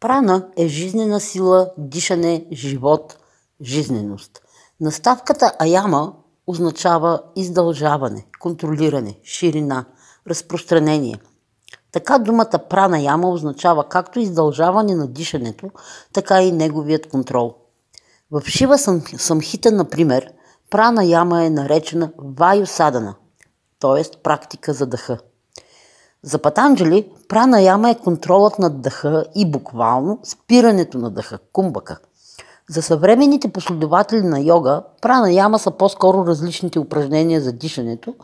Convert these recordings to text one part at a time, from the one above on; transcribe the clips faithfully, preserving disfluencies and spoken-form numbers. Прана е жизнена сила, дишане, живот, жизненост. Наставката аяма означава издължаване, контролиране, ширина, разпространение. Така думата пранаяма означава както издължаване на дишането, така и неговият контрол. В Шива Самхита, например, пранаяма е наречена ваю садана, т.е. практика за дъха. За Патанджали пранаяма е контролът над дъха и буквално спирането на дъха, кумбака. За съвременните последователи на йога, пранаяма са по-скоро различните упражнения за дишането,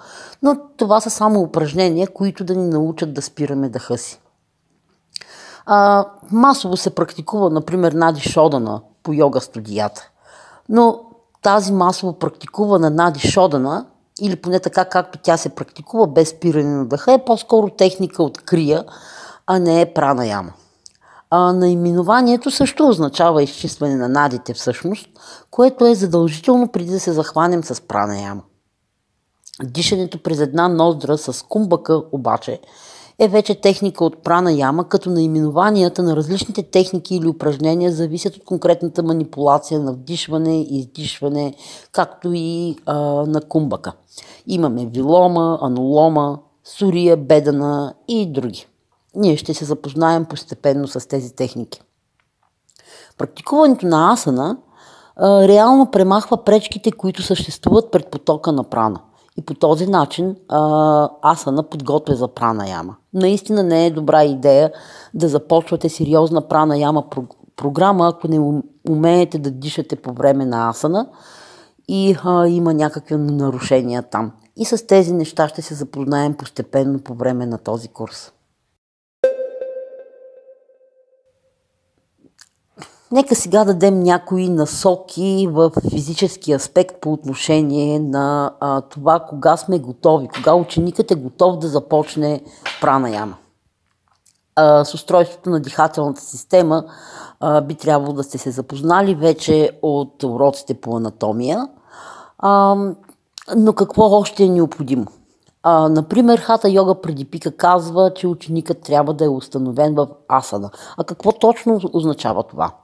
но това са само упражнения, които да ни научат да спираме дъха си. А, масово се практикува, например, нади шодана по йога студията, но тази масово практикувана нади шодана, или поне така както тя се практикува без спиране на дъха, е по-скоро техника от крия, а не е пранаяма. А наименованието също означава изчистване на надите всъщност, което е задължително преди да се захванем с пранаяма. Дишането през една ноздра с кумбака обаче е вече техника от пранаяма, като наименованията на различните техники или упражнения зависят от конкретната манипулация на вдишване и издишване, както и а, на кумбака. Имаме вилома, анулома, сурия, бедана и други. Ние ще се запознаем постепенно с тези техники. Практикуването на асана а, реално премахва пречките, които съществуват пред потока на прана. И по този начин а, асана подготвя за пранаяма. Наистина не е добра идея да започвате сериозна пранаяма програма, ако не умеете да дишате по време на асана и а, има някакви нарушения там. И с тези неща ще се запознаем постепенно по време на този курс. Нека сега дадем някои насоки в физически аспект по отношение на а, това кога сме готови, кога ученикът е готов да започне пранаяма. А, с устройството на дихателната система а, би трябвало да сте се запознали вече от уроците по анатомия, а, но какво още е необходимо? А, например, Хата Йога Предипика казва, че ученикът трябва да е установен в асана. А какво точно означава това?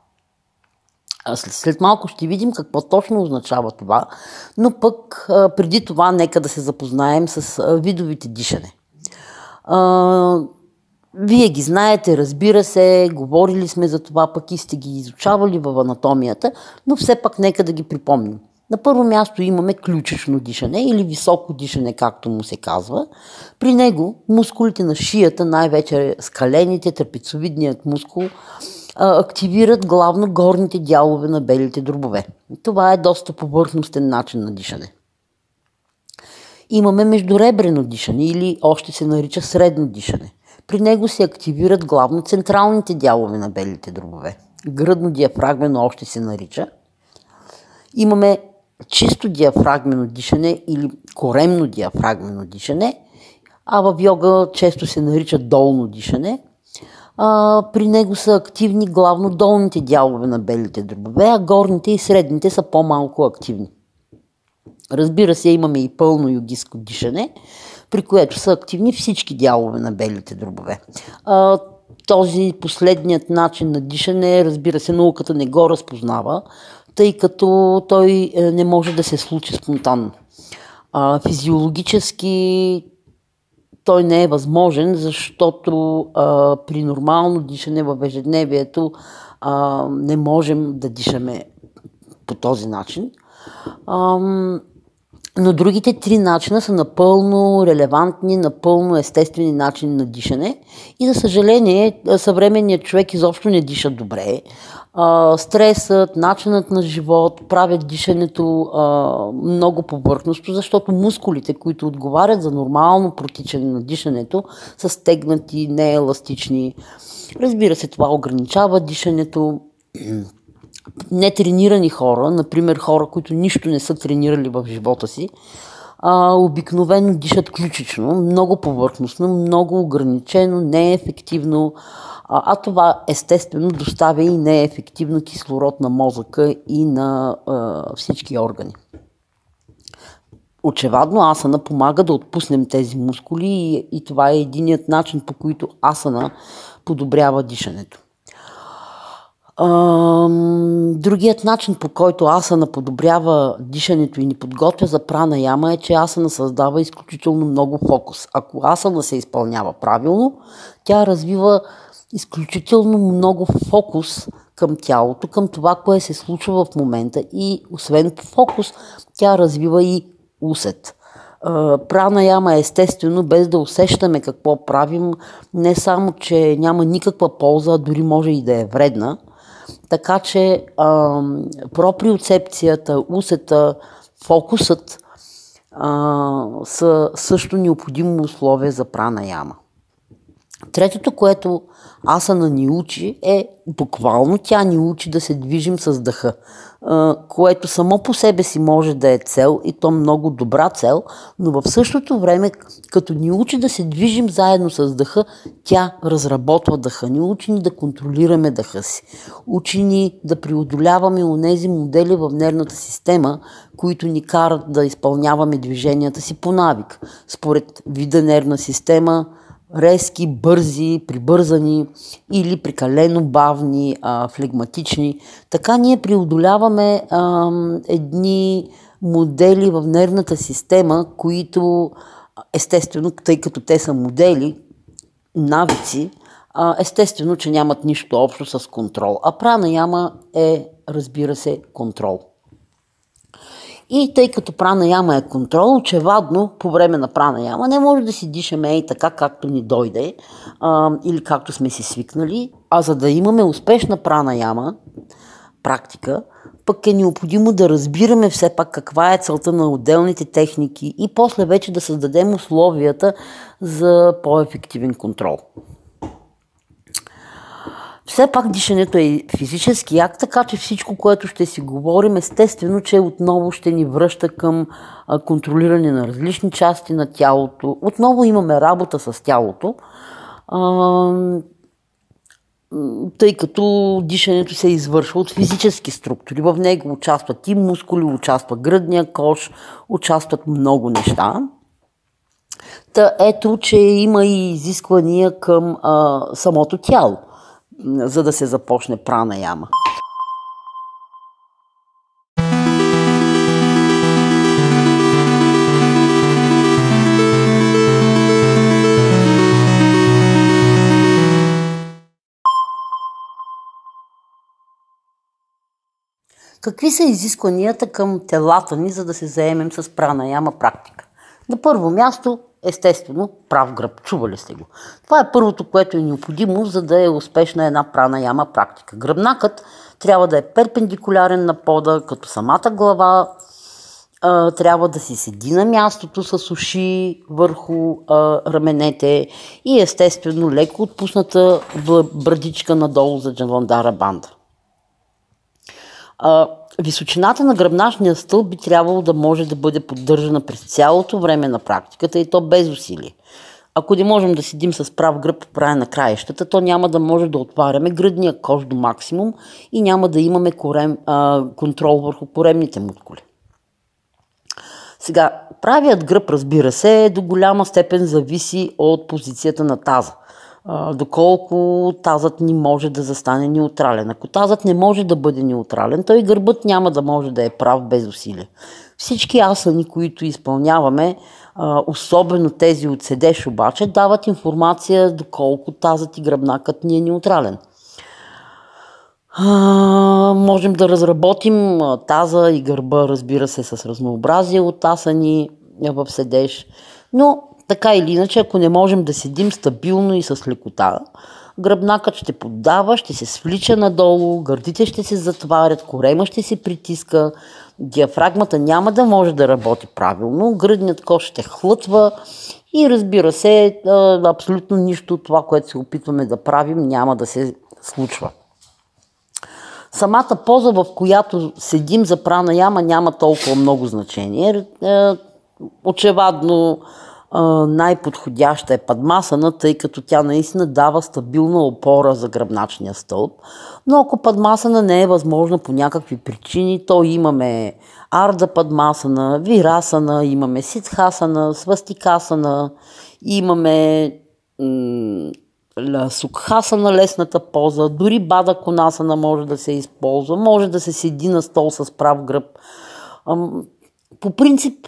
След малко ще видим какво точно означава това, но пък преди това нека да се запознаем с видовите дишане. Вие ги знаете, разбира се, говорили сме за това, пък и сте ги изучавали в анатомията, но все пак нека да ги припомним. На първо място имаме ключично дишане или високо дишане, както му се казва. При него мускулите на шията, най-вече скалените, трапецовидният мускул, активират главно горните дялове на белите дробове. Това е доста повърхностен начин на дишане. Имаме междуребрено дишане или още се нарича средно дишане. При него се активират главно централните дялове на белите дробове. Гръдно диафрагмено още се нарича. Имаме чисто диафрагмено дишане или коремно диафрагмено дишане, а в йога често се нарича долно дишане. А, при него са активни главно долните дялове на белите дробове, а горните и средните са по-малко активни. Разбира се, имаме и пълно йогиско дишане, при което са активни всички дялове на белите дробове. А, този последният начин на дишане, разбира се, науката не го разпознава, тъй като той не може да се случи спонтанно. А, физиологически той не е възможен, защото а, при нормално дишане в ежедневието а, не можем да дишаме по този начин. А, но другите три начина са напълно релевантни, напълно естествени начини на дишане. И за съжаление, съвременният човек изобщо не диша добре. А, стресът, начинът на живот правят дишането а, много повърхностно, защото мускулите, които отговарят за нормално протичане на дишането, са стегнати, нееластични. Разбира се, това ограничава дишането. Нетренирани хора, например хора, които нищо не са тренирали в живота си, а, обикновено дишат ключично, много повърхностно, много ограничено, неефективно, а, а това естествено доставя и неефективно кислород на мозъка и на а, всички органи. Очевидно асана помага да отпуснем тези мускули и, и това е единият начин, по който асана подобрява дишането. Другият начин, по който асана подобрява дишането и ни подготвя за пранаяма, е, че асана създава изключително много фокус. Ако асана се изпълнява правилно, тя развива изключително много фокус към тялото, към това, кое се случва в момента, и освен фокус, тя развива и усет. Пранаяма, естествено, без да усещаме какво правим, не само че няма никаква полза, дори може и да е вредна. Така че а, проприоцепцията, усета, фокусът а, са също необходимо условие за пранаяма. Третото, което асана ни учи, е буквално тя ни учи да се движим с дъха, а, което само по себе си може да е цел, и то много добра цел, но в същото време, като ни учи да се движим заедно с дъха, тя разработва дъха, ни учи ни да контролираме дъха си, учи ни да преодоляваме онези модели в нервната система, които ни карат да изпълняваме движенията си по навик, според вида нервна система: резки, бързи, прибързани или прекалено бавни, а, флегматични. Така ние преодоляваме а, едни модели в нервната система, които, естествено, тъй като те са модели, навици, а, естествено, че нямат нищо общо с контрол. А пранаяма е, разбира се, контрол. И тъй като пранаяма е контрол, очевидно по време на пранаяма не може да си дишаме и така, както ни дойде а, или както сме си свикнали. А за да имаме успешна пранаяма практика, пък е необходимо да разбираме все пак каква е целта на отделните техники и после вече да създадем условията за по-ефективен контрол. Все пак дишането е физически акт, така че всичко, което ще си говорим, естествено, че отново ще ни връща към контролиране на различни части на тялото. Отново имаме работа с тялото, тъй като дишането се извършва от физически структури. В него участват и мускули, участва гръдния кош, участват много неща. Та ето, че има и изисквания към а, самото тяло, за да се започне пранаяма. Какви са изискванията към телата ни, за да се заемем с пранаяма практика? На първо място, естествено, прав гръб. Чували сте го. Това е първото, което е необходимо, за да е успешна една пранаяма практика. Гръбнакът трябва да е перпендикулярен на пода, като самата глава а, трябва да си седи на мястото с уши върху а, раменете и, естествено, леко отпусната брадичка надолу за джаландара банда. А, Височината на гръбначния стълб би трябвало да може да бъде поддържана през цялото време на практиката, и то без усилие. Ако не можем да седим с прав гръб по края на краищата, то няма да може да отваряме гръдния кош до максимум и няма да имаме корем, а, контрол върху коремните мускули. Сега, правият гръб, разбира се, до голяма степен зависи от позицията на таза. Доколко тазът ни може да застане неутрален. Ако тазът не може да бъде неутрален, той гърбът няма да може да е прав без усилие. Всички асани, които изпълняваме, особено тези от седеш обаче, дават информация доколко тазът и гръбнакът ни е неутрален. Можем да разработим таза и гърба, разбира се, с разнообразие от асани в седеш, но така или иначе, ако не можем да седим стабилно и с лекота, гръбнакът ще поддава, ще се свлича надолу, гърдите ще се затварят, корема ще се притиска, диафрагмата няма да може да работи правилно, гръдният кош ще хлътва и, разбира се, абсолютно нищо от това, което се опитваме да правим, няма да се случва. Самата поза, в която седим за пранаяма, няма толкова много значение. Очевидно, Uh, най-подходяща е падмасана, тъй като тя наистина дава стабилна опора за гръбначния стълб. Но ако падмасана не е възможна по някакви причини, то имаме арда падмасана, вирасана, имаме ситхасана, свастикасана, имаме м- сукхасана, лесната поза, дори бада конасана може да се използва, може да се седи на стол с прав гръб. По принцип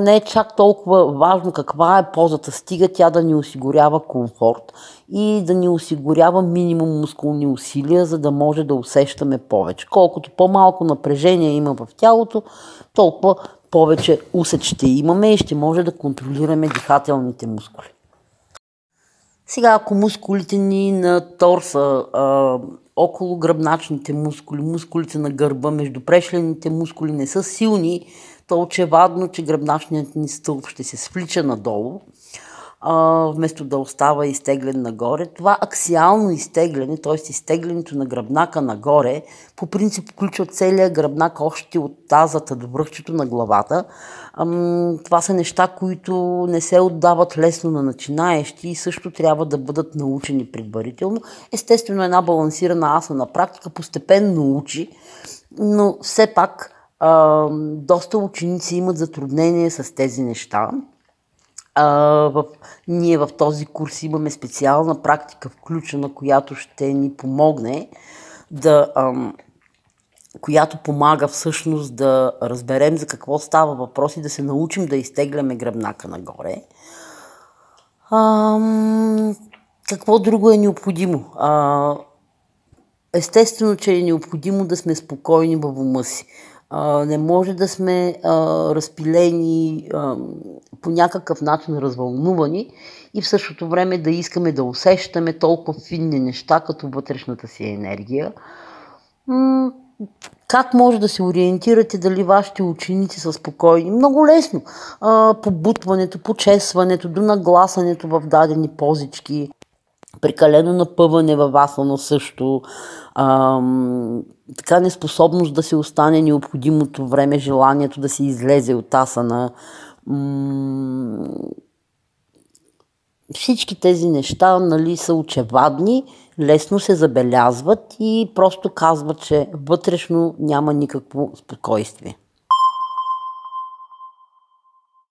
не е чак толкова важно каква е позата, стига тя да ни осигурява комфорт и да ни осигурява минимум мускулни усилия, за да може да усещаме повече. Колкото по-малко напрежение има в тялото, толкова повече усет ще имаме и ще може да контролираме дихателните мускули. Сега, ако мускулите ни на торса, а, около гръбначните мускули, мускулите на гърба, междупрешлените мускули не са силни, то очевидно, че гръбначният ни стълб ще се свлича надолу, а, вместо да остава изтеглен нагоре. Това аксиално изтегляне, т.е. изтеглянето на гръбнака нагоре, по принцип включва целия гръбнак още от тазата до връхчето на главата. Това са неща, които не се отдават лесно на начинаещи и също трябва да бъдат научени предварително. Естествено, една балансирана асана практика постепенно учи, но все пак а, доста ученици имат затруднение с тези неща. А, в, ние в този курс имаме специална практика включена, която ще ни помогне да... А, която помага всъщност да разберем за какво става въпрос и да се научим да изтегляме гръбнака нагоре. Ам, какво друго е необходимо? А, естествено, че е необходимо да сме спокойни във ума си. А, не може да сме а, разпилени, а, по някакъв начин развълнувани и в същото време да искаме да усещаме толкова финни неща, като вътрешната си енергия. Как може да се ориентирате дали вашите ученици са спокойни? Много лесно. Побутването, почесването, до нагласането в дадени позички, прекалено напъване във асана също, ам, така неспособност да се остане необходимото време, желанието да се излезе от асана. М- Всички тези неща, нали, са очевадни, лесно се забелязват и просто казват, че вътрешно няма никакво спокойствие.